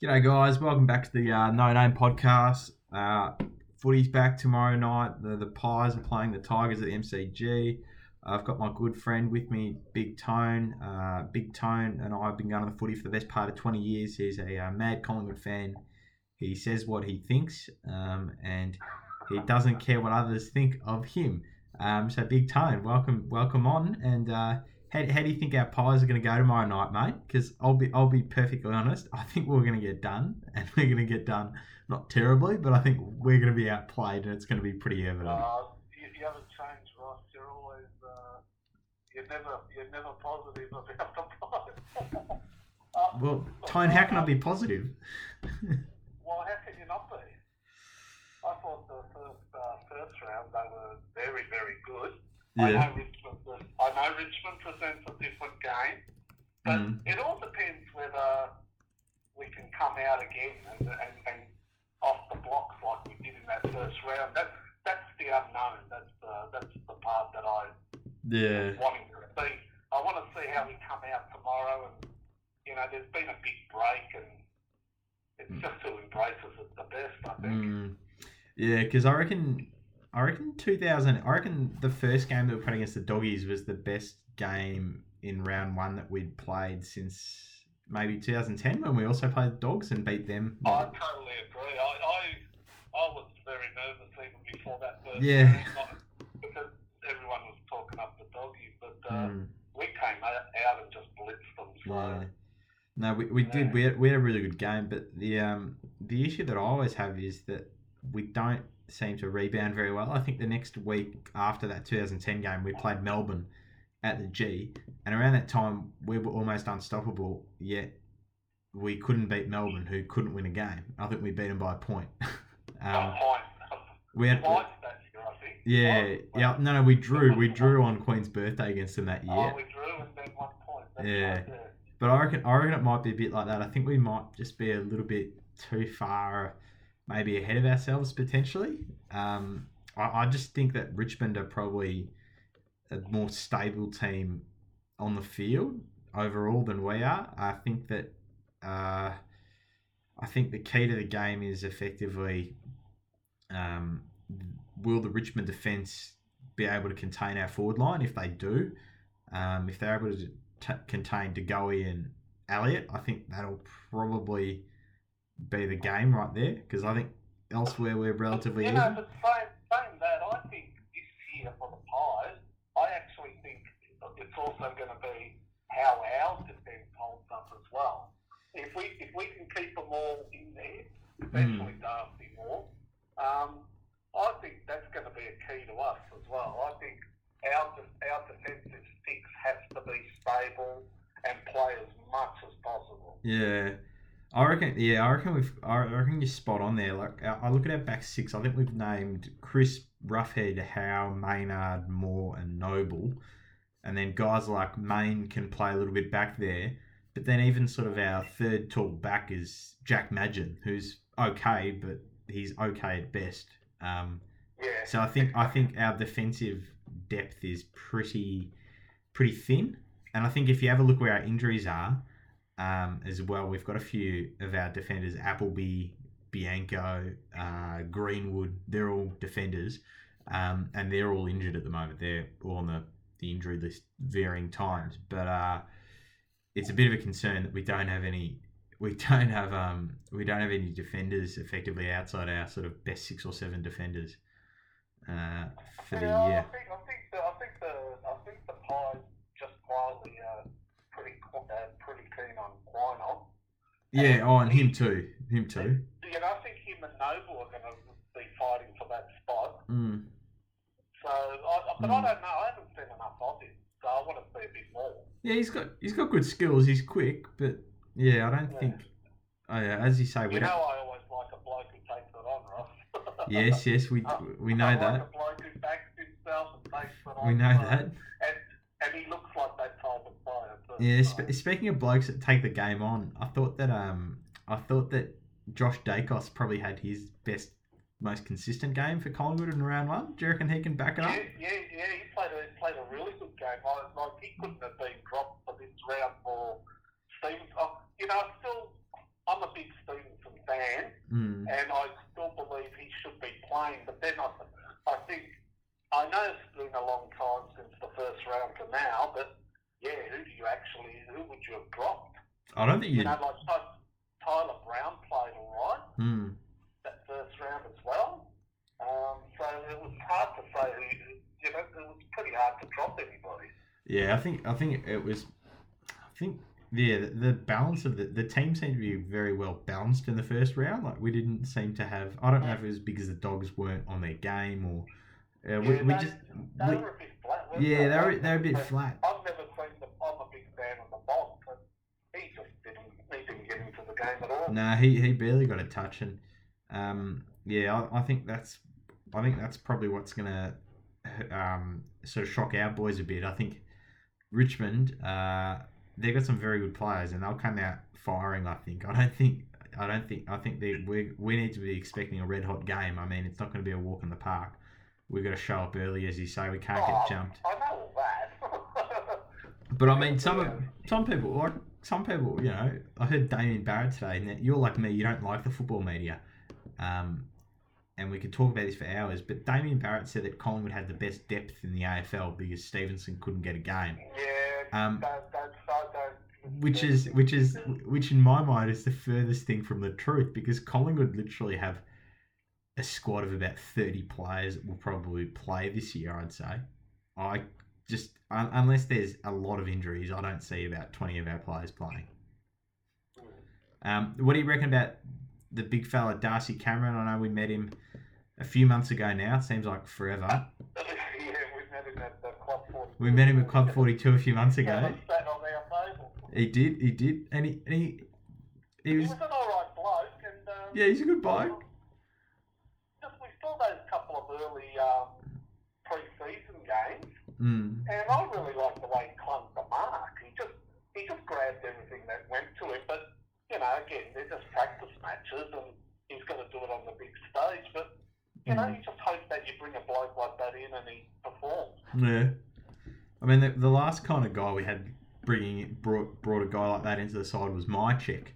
G'day guys, welcome back to the No Name podcast. Footy's back tomorrow night. The Pies are playing the Tigers at the MCG. I've got my good friend with me, Big Tone. Big Tone and I have been going to the footy for the best part of 20 years. He's a mad Collingwood fan. He says what he thinks and he doesn't care what others think of him. So Big Tone, welcome on. And How do you think our Pies are going to go tomorrow night, mate? Because I'll be perfectly honest. I think we're going to get done, and we're going to get done not terribly, but I think we're going to be outplayed, and it's going to be pretty evident. You haven't changed, Ross. You're always you're never positive about the Pies. Well, Tone, how can I be positive? Well, how can you not be? I thought the first round they were very, very good. Yeah. I know Richmond presents a different game, but it all depends whether we can come out again and off the blocks like we did in that first round. That's the unknown. That's the part that I'm wanting to see. I want to see how we come out tomorrow, and there's been a big break, and it's just who embraces it the best, I think. Yeah, because I reckon the first game that we played against the Doggies was the best game in round one that we'd played since maybe 2010 when we also played the Dogs and beat them. I totally agree. I was very nervous even before that first game because everyone was talking up the Doggies, but we came out and just blitzed them. So. No, we did. We had a really good game, but the issue that I always have is that we don't seem to rebound very well. I think the next week after that 2010 game, we played Melbourne at the G, and around that time, we were almost unstoppable, yet we couldn't beat Melbourne, who couldn't win a game. I think we beat them by a point. We drew. We drew on Queen's birthday against them that year. Oh, we drew and then 1 point. But I reckon it might be a bit like that. I think we might just be a little bit too far maybe ahead of ourselves, potentially. I just think that Richmond are probably a more stable team on the field overall than we are. I think the key to the game is effectively will the Richmond defence be able to contain our forward line? If they do, if they're able to contain De Goey and Elliott, I think that'll probably be the game right there, because I think elsewhere we're relatively even. But saying that, I think this year for the Pies, I actually think it's also going to be how our defence holds up as well. If we can keep them all in there, especially Darcy Moore, I think that's going to be a key to us as well. I think our defensive six has to be stable and play as much as possible. Yeah. I reckon you're spot on there. Like, I look at our back six. I think we've named Chris Roughhead, Howe, Maynard, Moore, and Noble, and then guys like Main can play a little bit back there. But then even sort of our third tall back is Jack Madgen, who's okay, but he's okay at best. So I think our defensive depth is pretty thin, and I think if you have a look where our injuries are. As well, we've got a few of our defenders, Appleby, Bianco, Greenwood, they're all defenders, and they're all injured at the moment. They're all on the injury list varying times, but it's a bit of a concern that we don't have any defenders effectively outside our sort of best 6 or 7 defenders for the year. I think the Pies just quietly pretty keen on Quinol. Yeah, and him too. I think him and Noble are going to be fighting for that spot. So, I don't know. I haven't seen enough of him, so I want to see a bit more. Yeah, he's got good skills. He's quick, but I don't think. Oh yeah, as you say, I always like a bloke who takes it on, Ross. Yes, we know that. Like a bloke who backs himself and takes it on. We know that. And he looks like that type of player. Speaking of blokes that take the game on, I thought that Josh Dacos probably had his best, most consistent game for Collingwood in round one. Do you reckon he can back it up? Yeah. He played a really good game. Like he couldn't have been dropped for this round for Stevenson. I'm a big Stevenson and I still believe he should be playing. But then I think, I know it's been a long time since the first round to now, but yeah, who would you have dropped? I don't think you know, like Tyler Brown played all right that first round as well. So it was hard to say who, you know, it was pretty hard to drop anybody. Yeah, I think the balance of the team seemed to be very well balanced in the first round. Like, we didn't seem to have, I don't know if it was because the Dogs weren't on their game or they were a bit flat. Yeah, they were a bit flat. I've never seen them. I'm a big fan of the Bob, but he just didn't get into the game at all. Nah, he barely got a touch, and I think that's probably what's gonna sort of shock our boys a bit. I think Richmond, they've got some very good players, and they'll come out firing. I think we need to be expecting a red hot game. I mean, it's not going to be a walk in the park. We've got to show up early, as you say. We can't get jumped. I know all that. But I mean, some people, you know, I heard Damien Barrett today, and you're like me, you don't like the football media. And we could talk about this for hours, but Damien Barrett said that Collingwood had the best depth in the AFL because Stevenson couldn't get a game. Yeah, don't. Which in my mind is the furthest thing from the truth, because Collingwood literally have a squad of about 30 players that will probably play this year, I'd say. Unless there's a lot of injuries, I don't see about 20 of our players playing. What do you reckon about the big fella Darcy Cameron? I know we met him a few months ago now. It seems like forever. Yeah, we met him at the Club 42. We met him at Club 42 a few months ago. Yeah, sat on our table. He did. And he was an alright bloke. And, yeah, he's a good bloke. We saw those couple of early pre-season games. And I really liked the way he clung the mark. He just grabbed everything that went to him, but you know, again, they're just practice matches, and he's got to do it on the big stage. But, you know, you just hope that you bring a bloke like that in and he performs. Yeah. I mean, the last kind of guy we had brought a guy like that into the side was Mychek.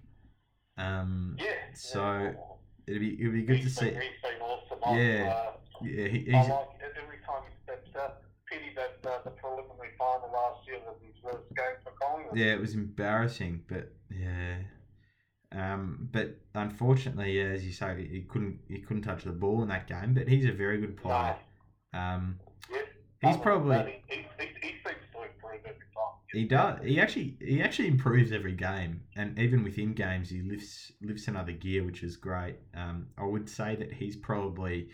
So it'd be good to see. He's been awesome. I like it every time he steps up. Pity that the preliminary final last year was his worst game for Collingwood. Yeah, it was embarrassing, but yeah. But unfortunately, as you say, he couldn't touch the ball in that game. But he's a very good player. No. He seems to improve every time. He does. He actually improves every game, and even within games, he lifts another gear, which is great. I would say that he's probably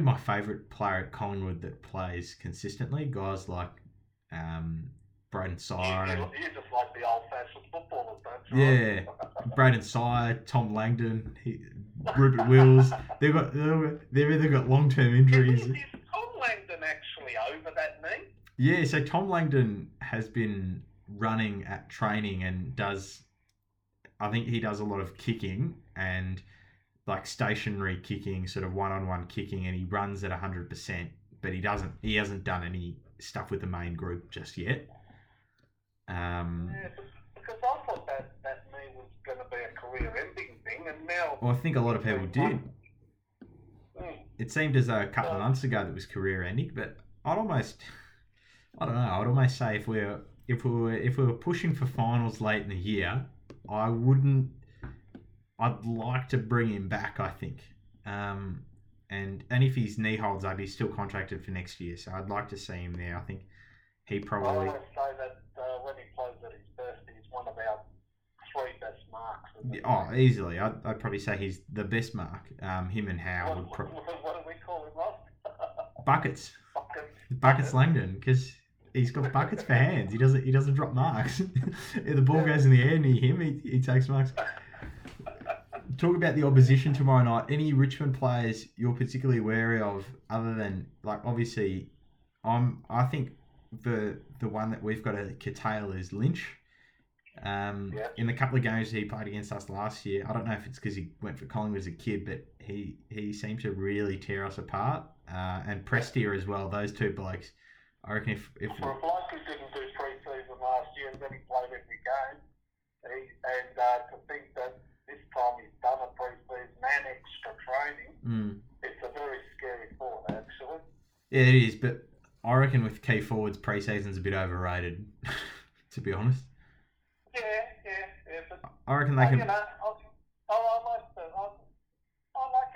my favourite player at Collingwood that plays consistently. Guys like Braden Sire. You just like the old-fashioned footballers, don't you? Yeah, Braden Sire, Tom Langdon, Rupert Wills. They've either got long-term injuries. Is Tom Langdon actually over that knee? Yeah, so Tom Langdon has been running at training and I think he does a lot of kicking and like stationary kicking, sort of one-on-one kicking, and he runs at 100%, but he hasn't done any stuff with the main group just yet. Because I thought that knee was going to be a career-ending thing, and now... Well, I think a lot of people did. It seemed as though a couple of months ago that was career-ending, but I'd almost say if we were pushing for finals late in the year, I'd like to bring him back, I think. And if his knee holds up, he's still contracted for next year, so I'd like to see him there. I think he probably... I want to say that when he plays at his best, he's one of our three best marks. Easily. I'd probably say he's the best mark. Him and Howe would probably... What do we call him, Ross? Buckets. Buckets Langdon, because he's got buckets for hands. He doesn't drop marks. If the ball goes in the air near him, he takes marks. Talk about the opposition tomorrow night. Any Richmond players you're particularly wary of, other than, like, obviously, I think the one that we've got to curtail is Lynch. In the couple of games he played against us last year, I don't know if it's because he went for Collingwood as a kid, but he seemed to really tear us apart. And Prestia as well, those two blokes. I reckon if for a bloke who didn't do pre-season last year and then he played every game, and to think that this time he's done a pre-season Yeah, it is, but I reckon with key forwards, pre-season's a bit overrated, to be honest. Yeah, but I reckon they can... You know, I like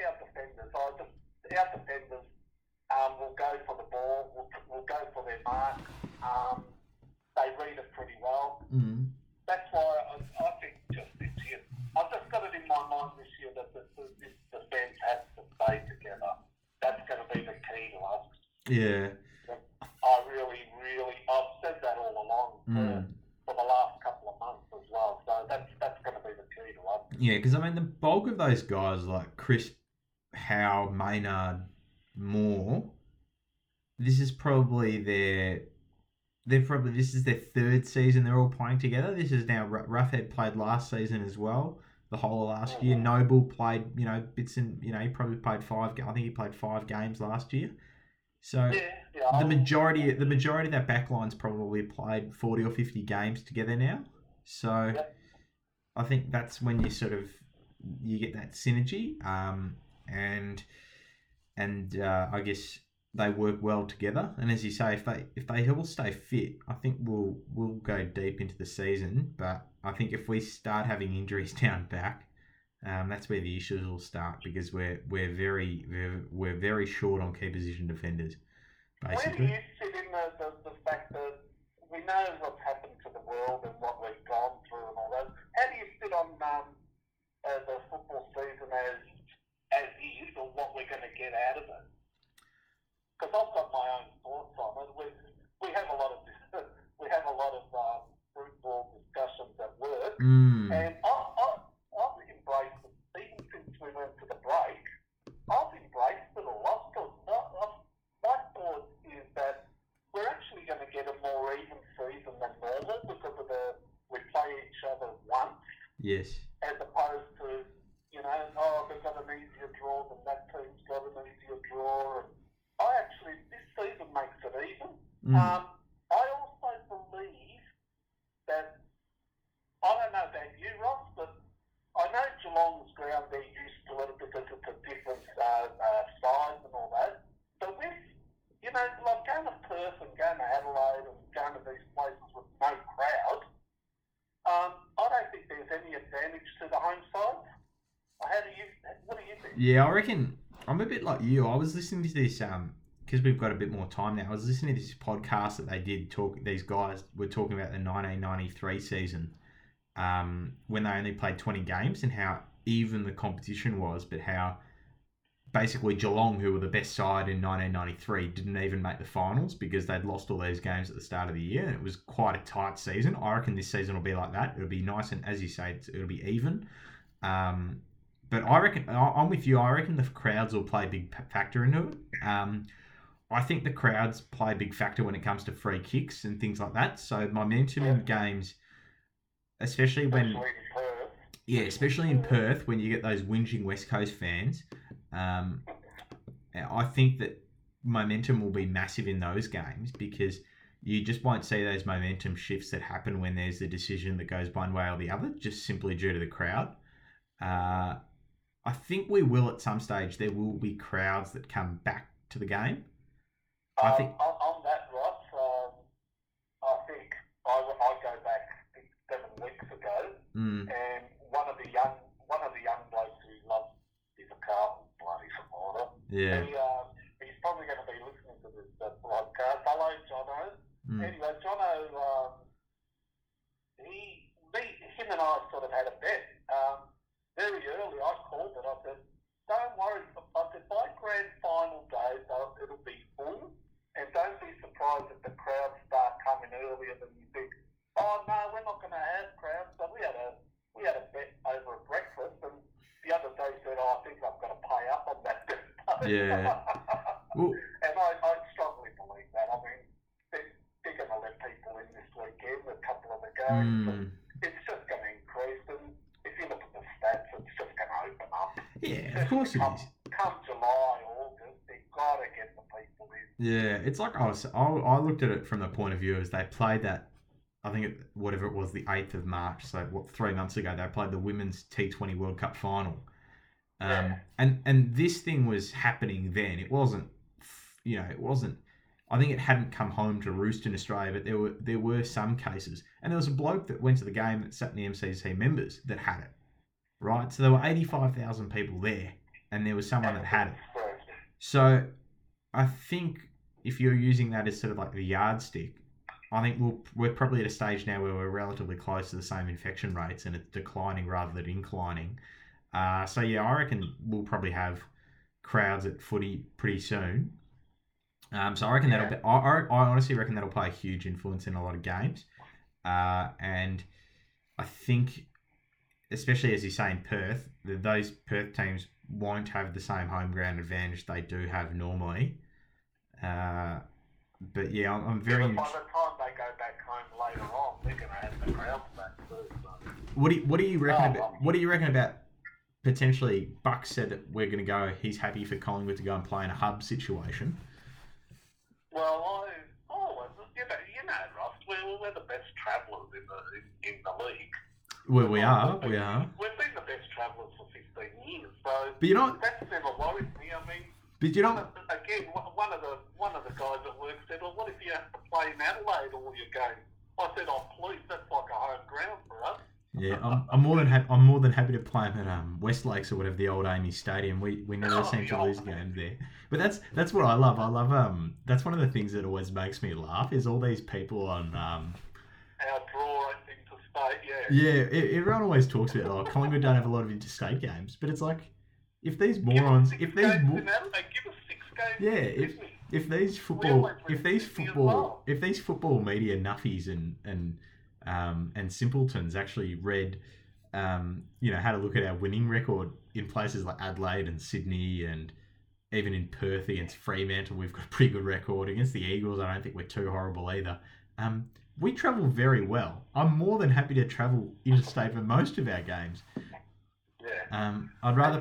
our defenders. Our defenders will go for the ball, will go for their mark. They read it pretty well. Mm. That's why I think just this year, I've just got it in my mind this year that this defence has to stay together. That's going to be the key to us. Yeah. I've said that all along for the last couple of months as well. So that's going to be the key to us. Yeah, because I mean, the bulk of those guys like Chris, Howe, Maynard, Moore, this is their third season they're all playing together. This is now, Roughhead played last season as well, the whole of last year. Noble played, bits and, he probably played five games last year. So the majority of that backline's probably played 40 or 50 games together now. So I think that's when you sort of, you get that synergy and I guess... they work well together, and as you say, if they all stay fit, I think we'll go deep into the season. But I think if we start having injuries down back, that's where the issues will start, because we're very short on key position defenders. Basically, where do you sit in the fact that we know what's happened to the world and what we've gone through and all that? How do you sit on the football season as is, or what we're going to get out of it? Because I've got my own thoughts on it. We have a lot of football discussions at work, and I've embraced it. Even since we went to the break, I've embraced it all. My thought is that we're actually going to get a more even season than normal because of we play each other once. Yes. As opposed to they've got an easier draw than that team's got an easier draw. And this season makes it even. I also believe that, I don't know about you, Ross, but I know Geelong's ground, they're used to it because it's a different size and all that. But with, like going to Perth and going to Adelaide and going to these places with no crowd, I don't think there's any advantage to the home side. What do you think? Yeah, I reckon... I'm a bit like you. I was listening to this because we've got a bit more time now. I was listening to this podcast that they did. These guys were talking about the 1993 season when they only played 20 games and how even the competition was, but how basically Geelong, who were the best side in 1993, didn't even make the finals because they'd lost all those games at the start of the year, and it was quite a tight season. I reckon this season will be like that. It'll be nice, and as you say, it'll be even. But I reckon, I'm with you, I reckon the crowds will play a big factor into it. I think the crowds play a big factor when it comes to free kicks and things like that. So momentum in games, especially in Perth, when you get those whinging West Coast fans, I think that momentum will be massive in those games because you just won't see those momentum shifts that happen when there's the decision that goes one way or the other, just simply due to the crowd. I think we will at some stage. There will be crowds that come back to the game. I think on that, Ross, I think I go back 6-7 weeks ago, and one of the young blokes who loves is a Carlton bloody supporter. Yeah, he's probably going to be listening to this podcast. Hello, Jono. Anyway, Jono, him and I sort of had a bet. Very early, I called it. I said, don't worry. I said, by grand final day, it'll be full. And don't be surprised if the crowds start coming earlier than you think. Oh, no, we're not going to have crowds. So we had a bet over at breakfast. And the other day said, I think I've got to pay up on that. Yeah. And I strongly believe that. I mean, they're going to let people in this weekend, a couple of the games. It's just going to increase. And if you look at the stats, it's just going to open up. Yeah, of course it is. Come July, August, they've got to get the people in. Yeah, it's like I looked at it from the point of view as they played that, I think whatever it was, the 8th of March, so 3 months ago, they played the Women's T20 World Cup final. And this thing was happening then. It wasn't you know, it wasn't, I think it hadn't come home to roost in Australia, but there were some cases. And there was a bloke that went to the game that sat in the MCC members that had it, right? So there were 85,000 people there, and there was someone that had it. So I think if you're using that as sort of like the yardstick, I think we're probably at a stage now where we're relatively close to the same infection rates, and it's declining rather than inclining. So, yeah, I reckon we'll probably have crowds at footy pretty soon. So I reckon that'll be, I honestly reckon that'll play a huge influence in a lot of games. And I think, especially as you say in Perth, those Perth teams won't have the same home ground advantage they do have normally. But yeah, I'm very... Yeah, by the time they go back home later on, they're going to have the crowd back too. So. What do you reckon about potentially Buck said that we're going to go, he's happy for Collingwood to go and play in a hub situation? Well, Ross, we're the best travellers in the league. Well, we are. We've been the best travellers for 15 years, so but you're not, that's never worried me. I mean, but you don't, again, one of the guys at work said, well, what if you have to play in Adelaide all your game? I said, oh, please, that's like a home ground for us. Yeah, I'm more than happy to play them at Westlakes or whatever, the old Amy Stadium. We never seem to lose games there, but that's what I love. I love that's one of the things that always makes me laugh is all these people on our draw, I think, to state. Yeah. Yeah, everyone always talks about like Collingwood don't have a lot of interstate games, but it's like if these football media nuffies and simpletons actually read, how to look at our winning record in places like Adelaide and Sydney, and even in Perth against Fremantle, we've got a pretty good record. Against the Eagles, I don't think we're too horrible either. We travel very well. I'm more than happy to travel interstate for most of our games. Yeah. I'd rather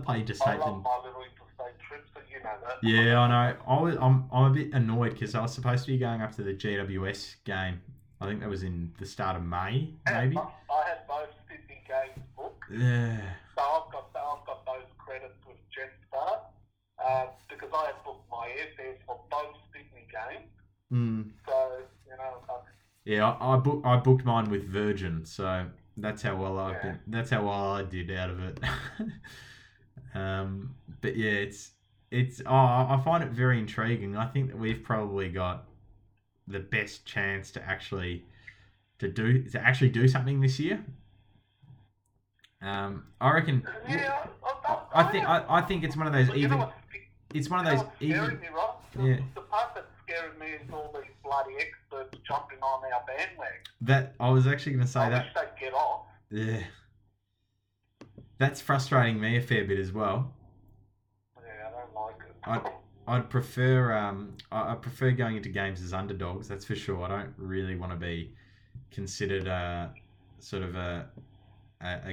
play interstate than. I love my little interstate trips, but you know that. Yeah, I know. I'm a bit annoyed because I was supposed to be going up to the GWS game. I think that was in the start of May, maybe. I had both Sydney games booked. Yeah. So I've got those credits with Jetstar because I had booked my airfares for both Sydney games. Mm. So, you know. I booked mine with Virgin, so that's how well I did out of it. But yeah, it's I find it very intriguing. I think that we've probably got the best chance to actually do something this year. I reckon. Yeah, I think it's one of those even. It's one of those even. Me, Ross, yeah. The part that's scaring me is all these bloody experts jumping on our bandwagon. That I was actually going to say that. I wish they'd get off. Yeah. That's frustrating me a fair bit as well. Yeah, I don't like it. I prefer going into games as underdogs, that's for sure. I don't really want to be considered a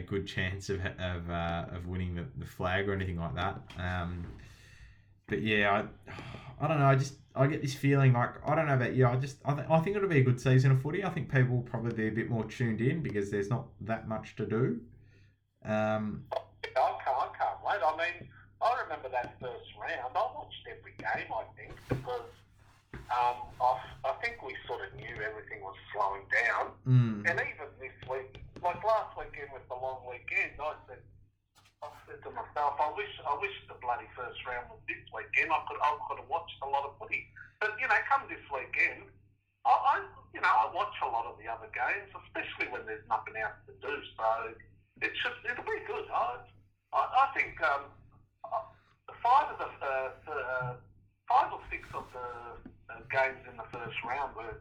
good chance of winning the flag or anything like that. But yeah, I don't know. I get this feeling like I don't know about you. I think it'll be a good season of footy. I think people will probably be a bit more tuned in because there's not that much to do. I can't wait. I mean, I remember that first round. I watched every game, I think, because I think we sort of knew everything was slowing down. Mm. And even this week, like last weekend with the long weekend, I said to myself, I wish the bloody first round was this weekend. I could have watched a lot of footy. But, come this weekend, I watch a lot of the other games, especially when there's nothing else to do. So it'll be good. I think... Five or six of the games in the first round were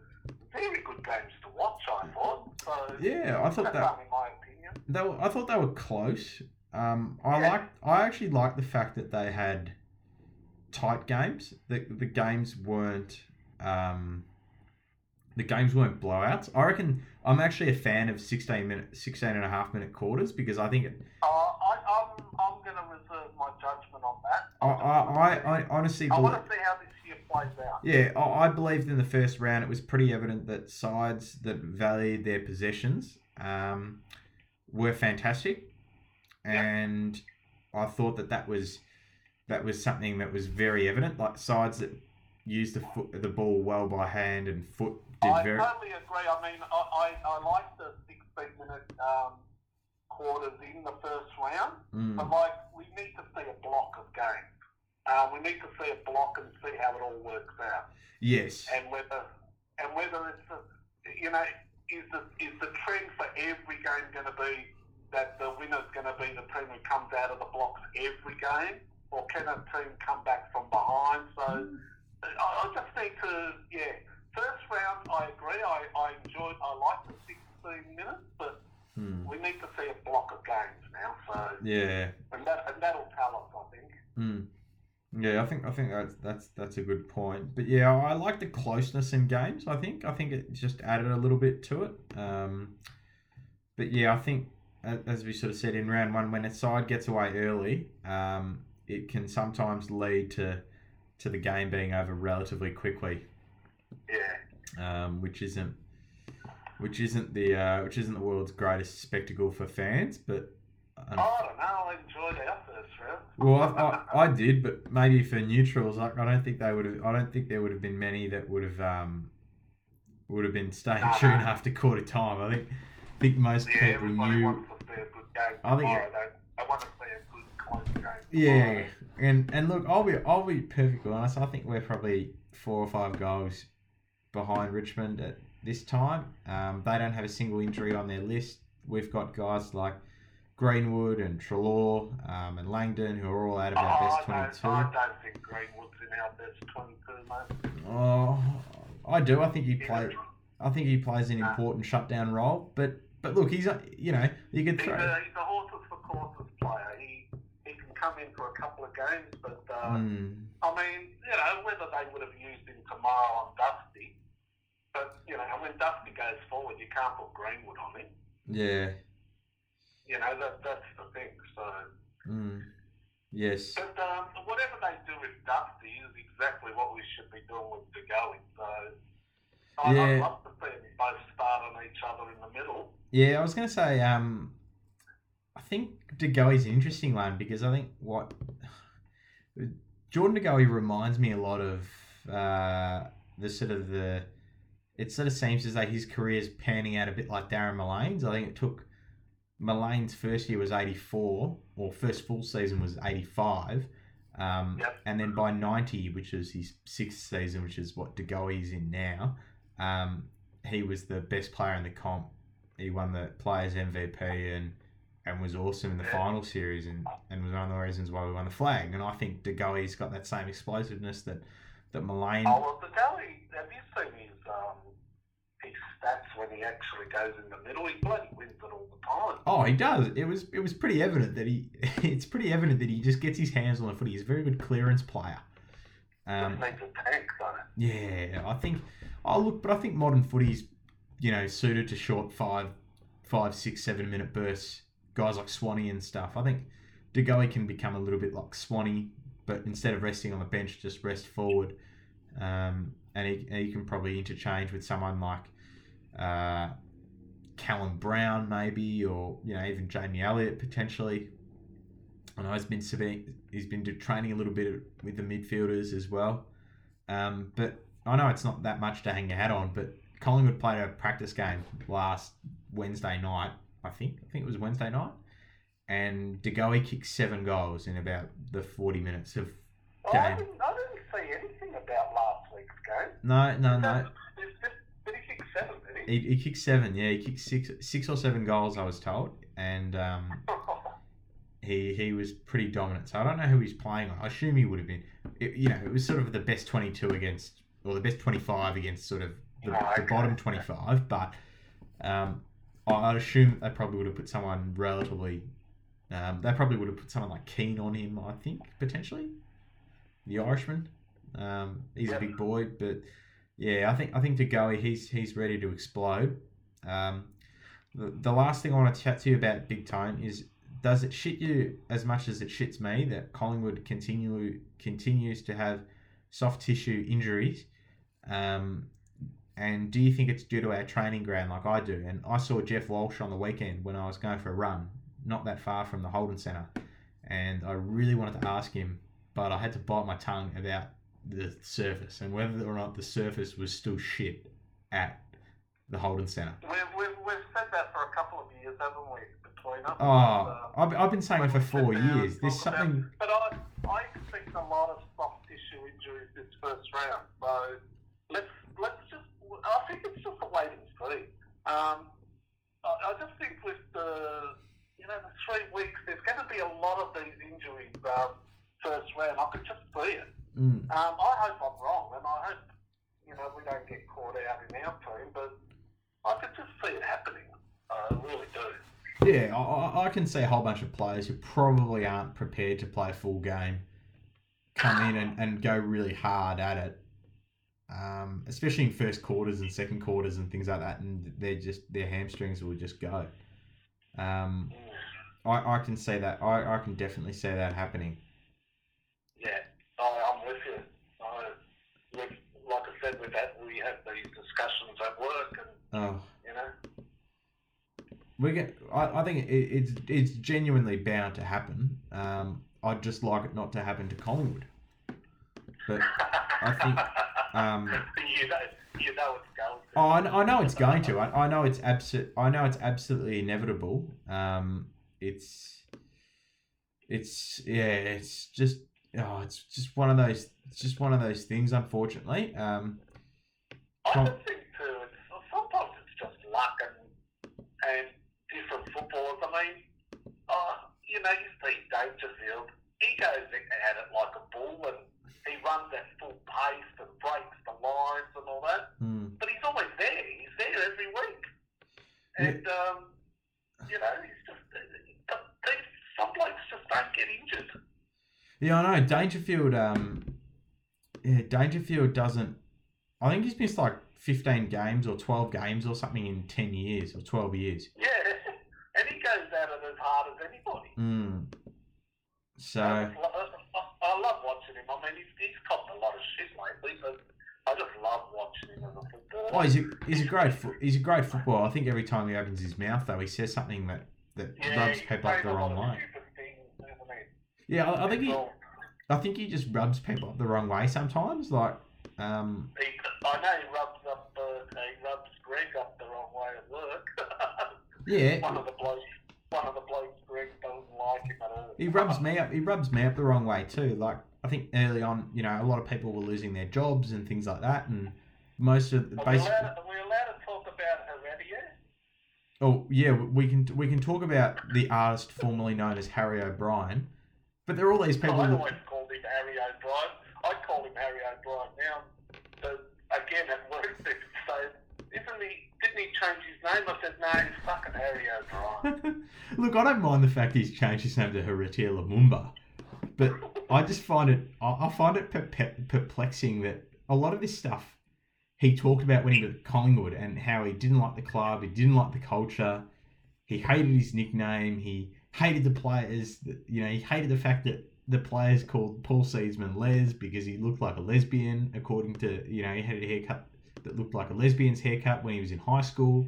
very good games to watch, I thought. So yeah, I thought that's only my opinion. I thought they were close. I actually liked the fact that they had tight games. The games weren't blowouts. I reckon I'm actually a fan of 16 and a half minute quarters because I think. I'm going to reserve my judgment on that. I honestly want to see how this year plays out. Yeah, I believed in the first round it was pretty evident that sides that valued their possessions were fantastic. And I thought that was that was something that was very evident. Like sides that used the ball well by hand and foot did very... I totally agree. I mean, I like the 16-minute quarters in the first round, but we need to see a block of games. We need to see a block and see how it all works out. Yes. And whether it's is the trend for every game going to be that the winner's going to be the team who comes out of the blocks every game, or can a team come back from behind? So I just need to first round I agree. I like the 16 minutes, but we need to see a block of games now. So and that'll tell us, I think. Yeah, I think that's a good point. But yeah, I like the closeness in games. I think it just added a little bit to it. But yeah, I think as we sort of said in round one, when a side gets away early, it can sometimes lead to the game being over relatively quickly. Yeah. Which isn't the world's greatest spectacle for fans, but. I don't know. I enjoyed our first round. Well, I did, but maybe for neutrals, like, I don't think there would have been many that would have been staying tuned after quarter time. I think most people knew. Wants to see a good game. They want to see a good close game. Yeah, and look, I'll be perfectly honest. I think we're probably 4 or 5 goals behind Richmond at this time. They don't have a single injury on their list. We've got guys like Greenwood and Trelaw and Langdon, who are all out of our best 22. I don't think Greenwood's in our best 22, mate. Oh, I do. I think he plays an important shutdown role. But look, he's a horses for courses player. He can come in for a couple of games, but I mean, whether they would have used him tomorrow on Dusty, but when Dusty goes forward, you can't put Greenwood on him. Yeah. That's the thing, so... Yes. But whatever they do with Dusty is exactly what we should be doing with De Goey, so... I'd love to see them both start on each other in the middle. Yeah, I was going to say, I think De Goey's an interesting one, because I think what... Jordan De Goey reminds me a lot of It sort of seems as though his career's panning out a bit like Darren Mullane's. I think it took... Mullane's first year was 84, or first full season was 85, and then by 90, which is his sixth season, which is what De Goey's in now, he was the best player in the comp. He won the Players MVP and was awesome in the final series and was one of the reasons why we won the flag. And I think De Goey's got that same explosiveness that Mullane... Oh, well, De Goey, have you seen his... That's when he actually goes in the middle. He bloody wins it all the time. Oh, he does. It was pretty evident that he just gets his hands on the footy. He's a very good clearance player. Just needs a tank, doesn't it? Yeah, I think modern footy's suited to short 5, 6, 7 minute bursts. Guys like Swanee and stuff. I think De Goey can become a little bit like Swanee, but instead of resting on the bench, just rest forward. And he can probably interchange with someone like Callum Brown maybe, or even Jamie Elliott potentially. I know he's been training a little bit with the midfielders as well. But I know it's not that much to hang your hat on, but Collingwood played a practice game last Wednesday night, I think it was Wednesday night, and De Goey kicked 7 goals in about the 40 minutes of game. I didn't see anything about last week's game. No. He kicked 7, yeah. He kicked 6 or 7 goals, I was told, and he was pretty dominant. So I don't know who he's playing on. I assume he would have been. It was sort of the best 22 against, or the best 25 against sort of the bottom 25. But I'd assume they probably would have put someone relatively. They probably would have put someone like Keane on him, I think, potentially. The Irishman. He's a big boy, but. Yeah, I think De Goey, he's ready to explode. The last thing I want to chat to you about, Big Tone, is does it shit you as much as it shits me that Collingwood continues to have soft tissue injuries? And do you think it's due to our training ground like I do? And I saw Jeff Walsh on the weekend when I was going for a run, not that far from the Holden Centre, and I really wanted to ask him but I had to bite my tongue about the surface and whether or not the surface was still shit at the Holden Centre. We've said that for a couple of years, haven't we? Between us. Oh, I've been saying it for 4 years. There's something. But I expect a lot of soft tissue injuries this first round. So let's just. I think it's just a wait and see. I just think with the 3 weeks, there's going to be a lot of these injuries first round. I could just see it. Mm. I hope I'm wrong, and I hope we don't get caught out in our team, but I could just see it happening. I really do. Yeah, I can see a whole bunch of players who probably aren't prepared to play a full game come in and go really hard at it. Especially in first quarters and second quarters and things like that, and their hamstrings will just go. I can see that. I can definitely see that happening. Yeah, I'm with you. Like I said, we have these discussions at work, and I think it's genuinely bound to happen. I'd just like it not to happen to Collingwood, but I think. You know it's going to. Oh, I know it's going to. I know it's absolutely inevitable. It's just one of those things, unfortunately. I think too. Sometimes it's just luck and different footballers. I mean, you see Dangerfield. He goes at it like a bull and. He runs at full pace and breaks the lines and all that. Mm. But he's always there. He's there every week. And, he's just... Some blokes just don't get injured. Yeah, I know. Dangerfield... Dangerfield doesn't... I think he's missed like 15 games or 12 games or something in 10 years or 12 years. Yeah. And he goes at it as hard as anybody. Mm. So... I love watching him. I mean, he's copped a lot of shit lately, but I just love watching him as a footballer. Oh, he's a great footballer. I think every time he opens his mouth, though, he says something that rubs people up the wrong way. Yeah, I think he just rubs people up the wrong way sometimes. Like, I know he rubs Greg up the wrong way at work. Yeah, one of the blokes Greg doesn't like him at all. He rubs me up the wrong way too. Like, I think early on, a lot of people were losing their jobs and things like that, and most of the basic... Are we allowed to talk about Heredia? Oh yeah, we can talk about the artist formerly known as Harry O'Brien, but there are all these people. I always called him Harry O'Brien. I call him Harry O'Brien now, but again at work they say, didn't he change his name? I said, no, he's fucking Harry O'Brien. Look, I don't mind the fact he's changed his name to Heretia Lumumba, but I just find it... I find it perplexing that a lot of this stuff he talked about when he was at Collingwood and how he didn't like the club, he didn't like the culture, he hated his nickname, he hated the players, he hated the fact that the players called Paul Seesman Les because he looked like a lesbian, according to, he had a haircut... that looked like a lesbian's haircut when he was in high school.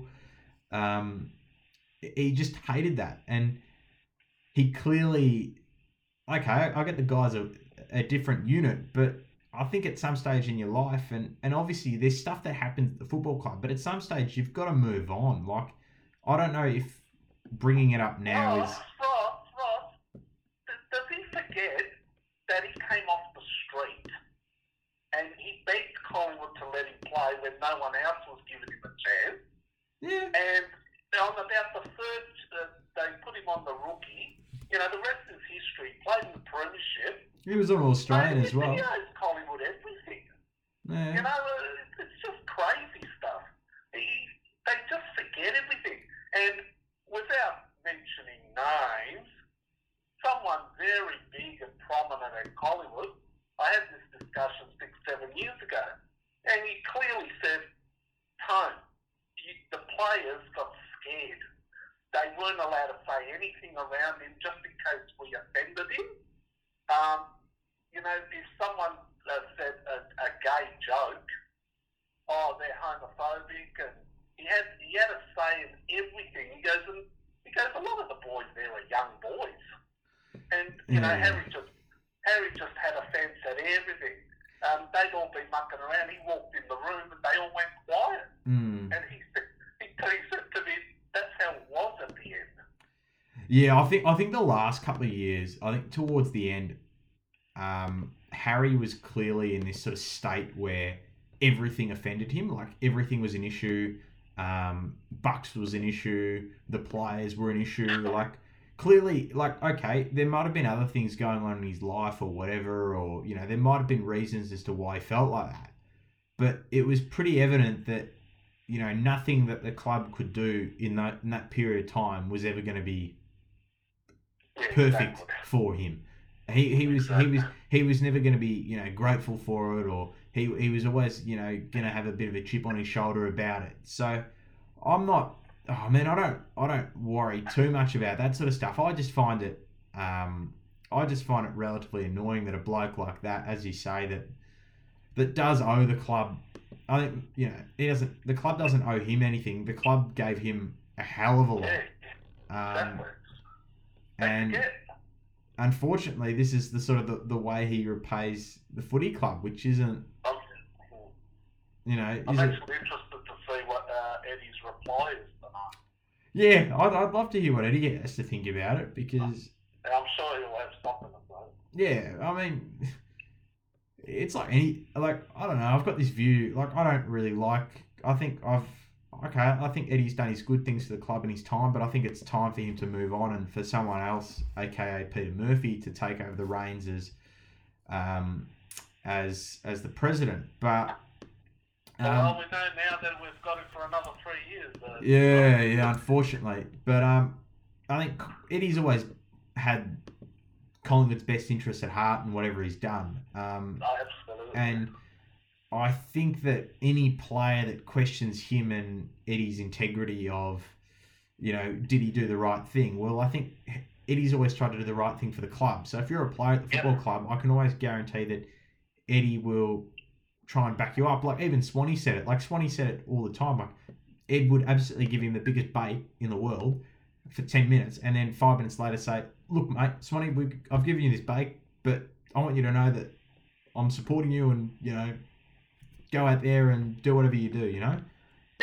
He just hated that. And he clearly... Okay, I get the guy's a different unit, but I think at some stage in your life, and obviously there's stuff that happens at the football club, but at some stage you've got to move on. Like, I don't know if bringing it up now is... Ross, does he forget that he came off the street? And he begged Collingwood to let him play when no one else was giving him a chance. Yeah. And on about the third, they put him on the rookie. The rest is history. Played in the premiership. He was on All-Australian as well. He owes Collingwood everything. Yeah. It's just crazy stuff. They just forget everything. And without mentioning names, someone very big and prominent at Collingwood, I had this discussion 6-7 years ago, and he clearly said, Tone, the players got scared. They weren't allowed to say anything around him just in case we offended him. If someone said a gay joke, they're homophobic, and he had a say in everything. He goes, a lot of the boys there are young boys, and Harry just... Harry just had a sense at everything. They'd all been mucking around. He walked in the room and they all went quiet. Mm. And he said to me, that's how it was at the end. Yeah, I think the last couple of years, I think towards the end, Harry was clearly in this sort of state where everything offended him. Like, everything was an issue. Bucks was an issue. The players were an issue. Like, clearly, like, okay, there might have been other things going on in his life or whatever, or, you know, there might have been reasons as to why he felt like that. But it was pretty evident that, you know, nothing that the club could do in that period of time was ever going to be perfect for him. He was never going to be, you know, grateful for it, or he was always, you know, going to have a bit of a chip on his shoulder about it. So I'm not, oh man, I don't worry too much about that sort of stuff. I just find it, I just find it relatively annoying that a bloke like that, as you say, that does owe the club. I think, you know, the club doesn't owe him anything. The club gave him a hell of a lot. And unfortunately, this is the sort of the way he repays the footy club, which isn't, you know... I'm actually interested to see what Eddie's reply is tonight. Yeah, I'd love to hear what Eddie has to think about it, because... And I'm sure he'll have something about it. Yeah, I mean, it's like I don't know, I've got this view, like, I don't really like... I think Eddie's done his good things for the club in his time, but I think it's time for him to move on and for someone else, aka Peter Murphy, to take over the reins as the president. But we know now that we've got it for another 3 years. Yeah, unfortunately. But I think Eddie's always had Collingwood's best interests at heart in whatever he's done. Absolutely. And I think that any player that questions him and Eddie's integrity of, you know, did he do the right thing? Well, I think Eddie's always tried to do the right thing for the club. So if you're a player at the football club, I can always guarantee that Eddie will try and back you up. Like, even Swanee said it. Like, Swanee said it all the time. Like, Ed would absolutely give him the biggest bait in the world for 10 minutes and then 5 minutes later say, look, mate, Swanee, I've given you this bait, but I want you to know that I'm supporting you and, you know, go out there and do whatever you do, you know?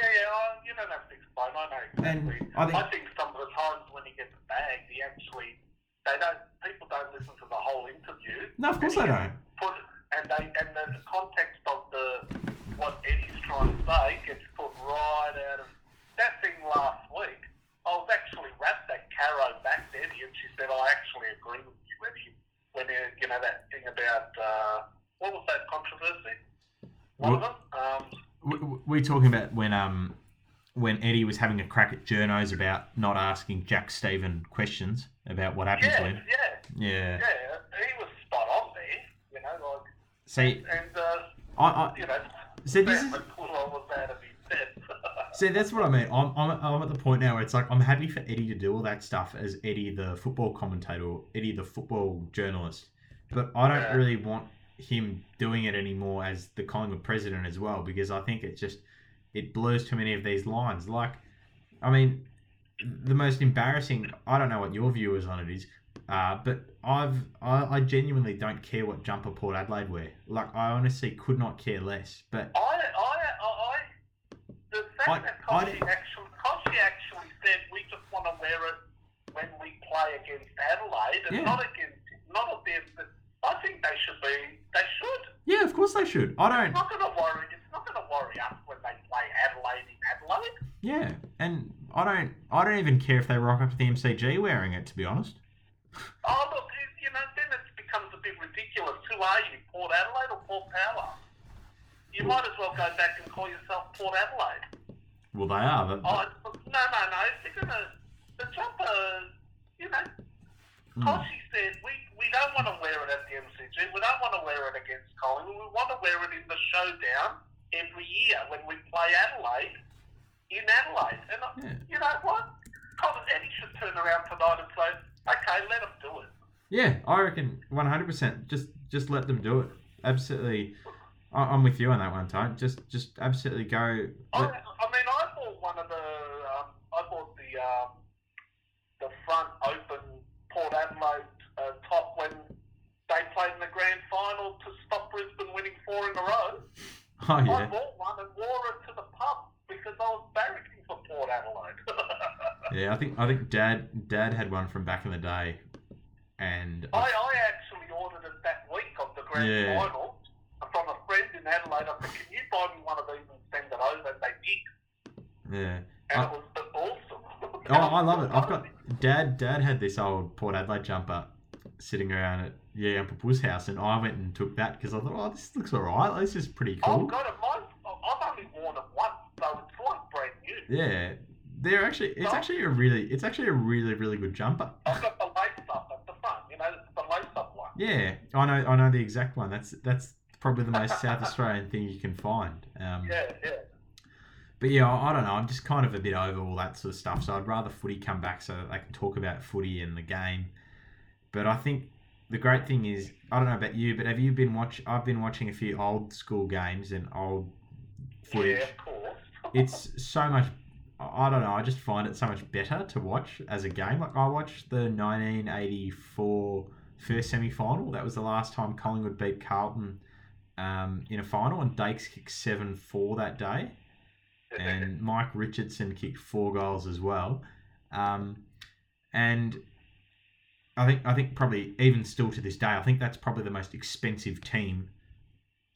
Yeah, you don't have to explain. I know exactly. I think some of the times when he gets bagged, people don't listen to the whole interview. No, of course they don't. And the context of what Eddie's trying to say gets put right out of... That thing last week, I was actually wrapped that Caro back to Eddie, and she said, I actually agree with you, Eddie, when, you know, that thing about... what was that controversy? We're talking about when Eddie was having a crack at journos about not asking Jack Stephen questions about what happened to him. Yeah. He was spot on there, you know. Like, see, and you know, so this is all of that of his death. See, that's what I mean. I'm at the point now where it's like I'm happy for Eddie to do all that stuff as Eddie the football commentator, or Eddie the football journalist, but I don't really want him doing it anymore as the Collingwood president as well, because I think it blurs too many of these lines. Like, I mean, the most embarrassing, I don't know what your view is on it is, but I genuinely don't care what jumper Port Adelaide wear. Like, I honestly could not care less. But Koshy actually said we just want to wear it when we play against Adelaide and I think they should be. They should. Yeah, of course they should. I don't. It's not going to worry us when they play Adelaide in Adelaide. Yeah, and I don't even care if they rock up to the MCG wearing it, to be honest. Oh look, you know, then it becomes a bit ridiculous. Who are you, Port Adelaide or Port Power? You might as well go back and call yourself Port Adelaide. Well, they are. But... Oh no! They're gonna the jumper, you know. Koshy said, we don't want to wear it at the MCG. We don't want to wear it against Collingwood. We want to wear it in the showdown every year when we play Adelaide in Adelaide. And you know what? Eddie should turn around tonight and say, okay, let them do it. Yeah, I reckon 100%. Just let them do it. Absolutely. I'm with you on that one, Tone. Just absolutely go. I bought one of the... I bought the front open... Port Adelaide top when they played Oh, yeah. I bought one and wore it to the pub because I was barracking for Port Adelaide. Yeah, I think Dad had one from back in the day, and I actually ordered it that week of the grand final from a friend in Adelaide. I said, "Can you buy me one of these and send it over?" And they did. Yeah, and it was awesome. Oh, I love it. I've got Dad had this old Port Adelaide jumper sitting around at Uncle Puss house, and I went and took that because I thought, "Oh, this looks alright. This is pretty cool." Oh God, I've only worn it once, so it's like brand new. Yeah. It's actually a really good jumper. I've got the lace up at the front, the lace up one. Yeah, I know the exact one. That's probably the most South Australian thing you can find. Yeah. But yeah, I don't know. I'm just kind of a bit over all that sort of stuff. So I'd rather footy come back so that they can talk about footy and the game. But I think the great thing is, I don't know about you, but have you been I've been watching a few old school games and old footage. Yeah, of course. It's so much. I don't know, I just find it so much better to watch as a game. Like, I watched the 1984 first semi-final. That was the last time Collingwood beat Carlton in a final, and Dakes kicked 7-4 that day. And Mike Richardson kicked 4 goals as well. And I think probably, even still to this day, I think that's probably the most expensive team,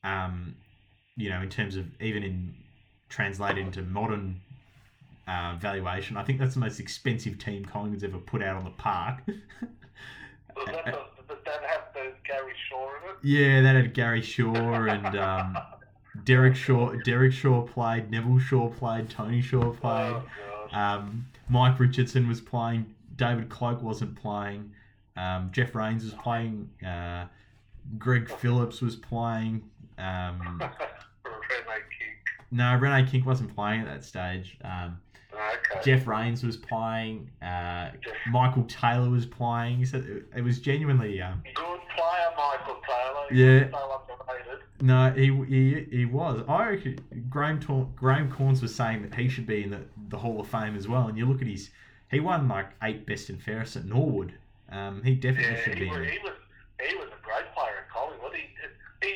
in terms of, even in translated into modern valuation. I think that's the most expensive team Collingwood's ever put out on the park. Does that have the Gary Shaw in it? Yeah, that had Gary Shaw and Derek Shaw. Derek Shaw played, Neville Shaw played, Tony Shaw played. Oh, Mike Richardson was playing. David Cloke wasn't playing. Jeff Rains was playing. Greg Phillips was playing. Rene Kink wasn't playing at that stage. Okay. Jeff Rains was playing. Michael Taylor was playing. So it was genuinely good player, Michael Taylor. Yeah. So underrated. No, he was. I reckon Graham Corns was saying that he should be in the Hall of Fame as well. And you look at he won like 8 best and fairest at Norwood. He definitely should be. He was a great player at Collingwood. He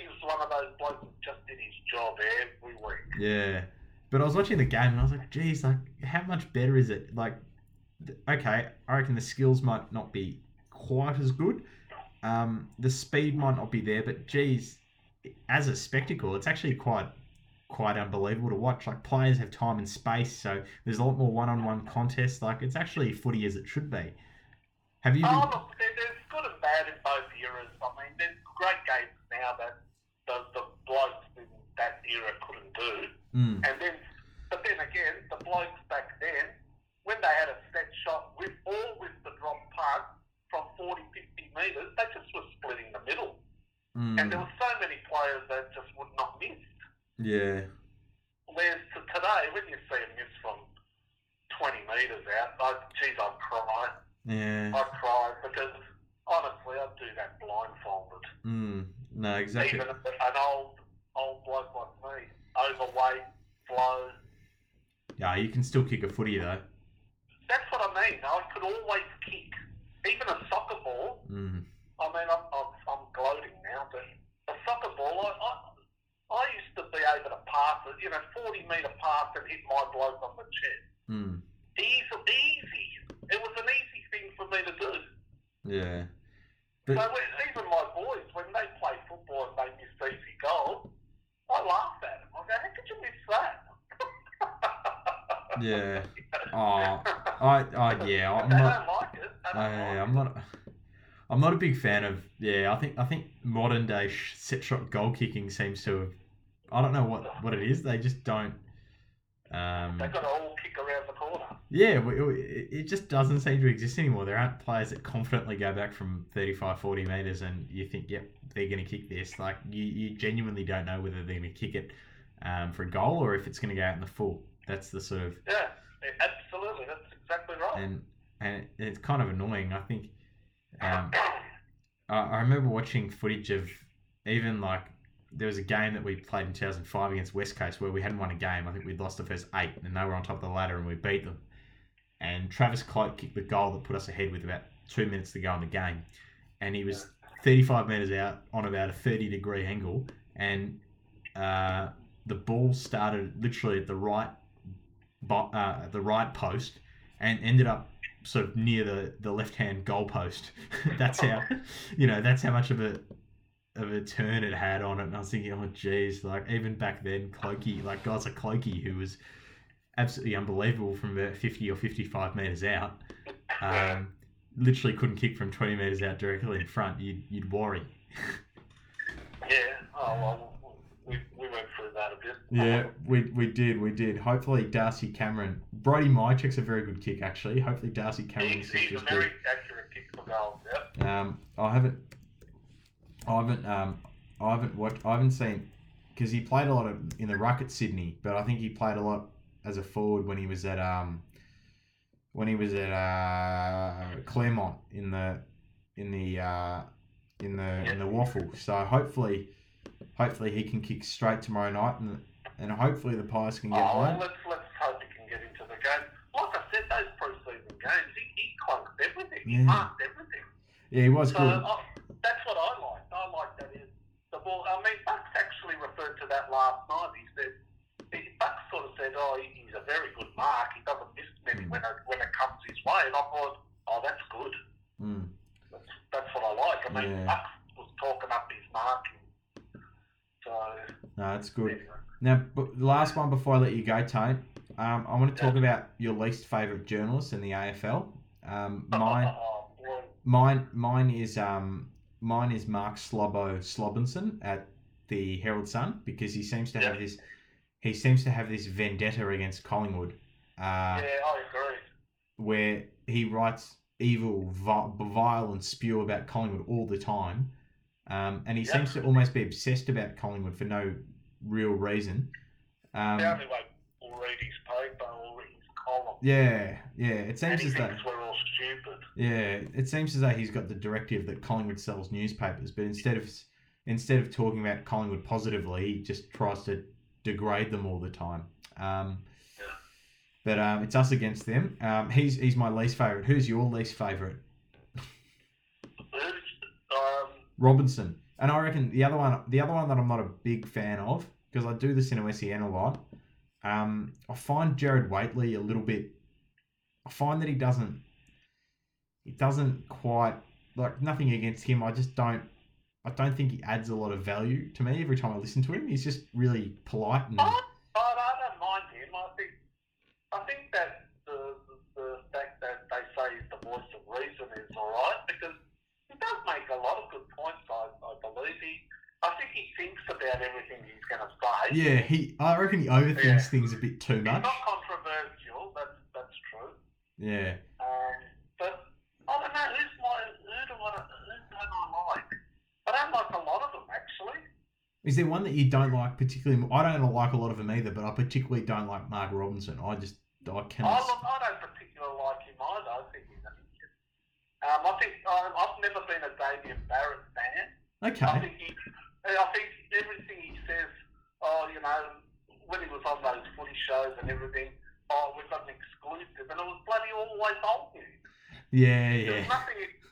was one of those blokes that just did his job every week. Yeah, but I was watching the game and I was like, geez, like, how much better is it? Like, okay, I reckon the skills might not be quite as good. The speed might not be there, but geez, as a spectacle, it's actually quite unbelievable to watch. Like, players have time and space, so there's a lot more one-on-one contests. Like, it's actually footy as it should be. Have you? Oh, look, there's good and bad in both eras. I mean, there's great games now that the blokes in that era couldn't do. Mm. But then again, the blokes back then, when they had a set shot with the drop punt from 40, 50 metres, they just were splitting the middle. Mm. And there were so many players that just would not miss. Yeah. Whereas to today, when you see a miss from 20 metres out, I'd cry. Yeah. I'd cry because, honestly, I'd do that blindfolded. Mm. No, exactly. Even an old bloke like me, overweight, slow. Yeah, you can still kick a footy though. That's what I mean. I could always kick, even a soccer ball. Mm. I mean, I'm gloating now, but a soccer ball, I used to be able to pass it, 40-metre pass and hit my bloke on the chest. Mm. Easy. It was an easy thing for me to do. Yeah. But so even my boys, when they play football and they miss easy goals, I laugh at them. I go, how could you miss that? Yeah. I'm not a big fan of. Yeah, I think modern day set shot goal kicking seems to have. I don't know what it is. They just don't. They've got to all kick around the corner. Yeah, it just doesn't seem to exist anymore. There aren't players that confidently go back from 35, 40 metres and you think, yep, they're going to kick this. Like, you genuinely don't know whether they're going to kick it for a goal or if it's going to go out in the full. That's the sort of... Yeah, absolutely. That's exactly right. And it's kind of annoying. I think... I remember watching footage of even like... There was a game that we played in 2005 against West Coast where we hadn't won a game. I think we'd lost the first 8 and they were on top of the ladder and we beat them. And Travis Cloke kicked the goal that put us ahead with about 2 minutes to go in the game. And he was 35 metres out on about a 30-degree angle. And the ball started literally at the right post and ended up sort of near the left-hand goalpost. That's how much of a turn it had on it. And I was thinking, oh geez, like even back then, Clokey, like guys like Clokey, who was absolutely unbelievable from about 50 or 55 metres out, literally couldn't kick from 20 metres out directly in front. You'd worry. Yeah. Oh well, we went through that a bit. Yeah, we did. Hopefully Darcy Cameron, Brody Mychek's a very good kick actually. Hopefully Darcy Cameron is just good. He's a very accurate kick for goal. Yep. I haven't seen, because he played a lot in the ruck at Sydney, but I think he played a lot as a forward when he was at Claremont in the waffle. So hopefully he can kick straight tomorrow night, and hopefully the Pies can get home. Let's hope he can get into the game. Like I said, those pre-season games, he clunked everything. Yeah. He marked everything. Yeah, he was so good. That's what I liked. I liked that is the ball. I mean, Bucks actually referred to that last night. He said, Bucks sort of said, oh, he's a very good mark. He doesn't miss many when it comes his way. And I thought, oh, that's good. Mm. That's what I like. I mean, yeah. Bucks was talking up his marking. No, it's good. Now, last one before I let you go, Tone. I want to talk about your least favourite journalist in the AFL. Mine is Mark Slobbo Slobinson at the Herald Sun, because he seems to have this. He seems to have this vendetta against Collingwood. Yeah, I agree. Where he writes evil, vile, and spew about Collingwood all the time. And he seems to almost be obsessed about Collingwood for no real reason. The only way we'll read his paper or read his column. Yeah. It seems as though we're all stupid. Yeah, it seems as though he's got the directive that Collingwood sells newspapers, but instead of talking about Collingwood positively, he just tries to degrade them all the time. But it's us against them. He's my least favourite. Who's your least favourite? Robinson. And I reckon the other one that I'm not a big fan of, because I do this in SEN a lot, I find Jared Waitley a little bit, I find that he doesn't quite, like, nothing against him, I don't think he adds a lot of value to me every time I listen to him. He's just really polite. And I don't mind him. I think that the fact that they say he's the voice of reason is alright, because he does make a lot of good points, I believe. I think he thinks about everything he's going to say. Yeah, I reckon he overthinks things a bit too much. He's not controversial, that's true. Yeah. But I don't know, who don't I like? I don't like a lot of them, actually. Is there one that you don't like particularly? I don't like a lot of them either, but I particularly don't like Mark Robinson. I don't particularly like him either. I think he's an idiot. I've never been a Damien Barrett fan. Okay. I think everything he says, when he was on those footy shows and everything, we've got an exclusive, and it was bloody always old news. Yeah. There was nothing